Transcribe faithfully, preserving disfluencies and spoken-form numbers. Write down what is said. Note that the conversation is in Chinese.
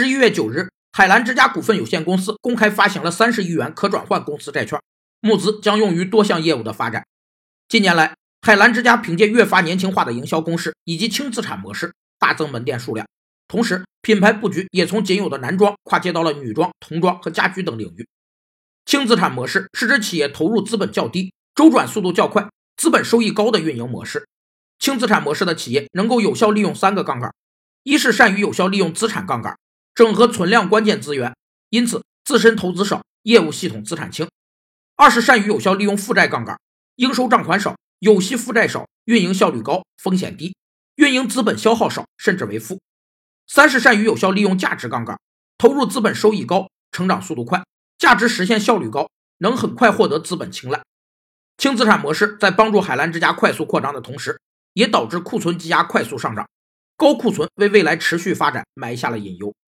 十一月九日，海澜之家股份有限公司公开发行了三十亿元可转换公司债券，募资将用于多项业务的发展。近年来，海澜之家凭借越发年轻化的营销攻势以及轻资产模式，大增门店数量，同时品牌布局也从仅有的男装跨界到了女装、童装和家居等领域。轻资产模式是指企业投入资本较低、周转速度较快、资本收益高的运营模式。轻资产模式的企业能够有效利用三个杠杆，一是善于有效利用资产杠杆，整合存量关键资源，因此自身投资少，业务系统资产轻；二是善于有效利用负债杠杆，应收账款少，有息负债少，运营效率高，风险低，运营资本消耗少，甚至为负；三是善于有效利用价值杠杆，投入资本收益高，成长速度快，价值实现效率高，能很快获得资本青睐。轻资产模式在帮助海澜之家快速扩张的同时，也导致库存积压快速上涨，高库存为未来持续发展埋下了隐忧。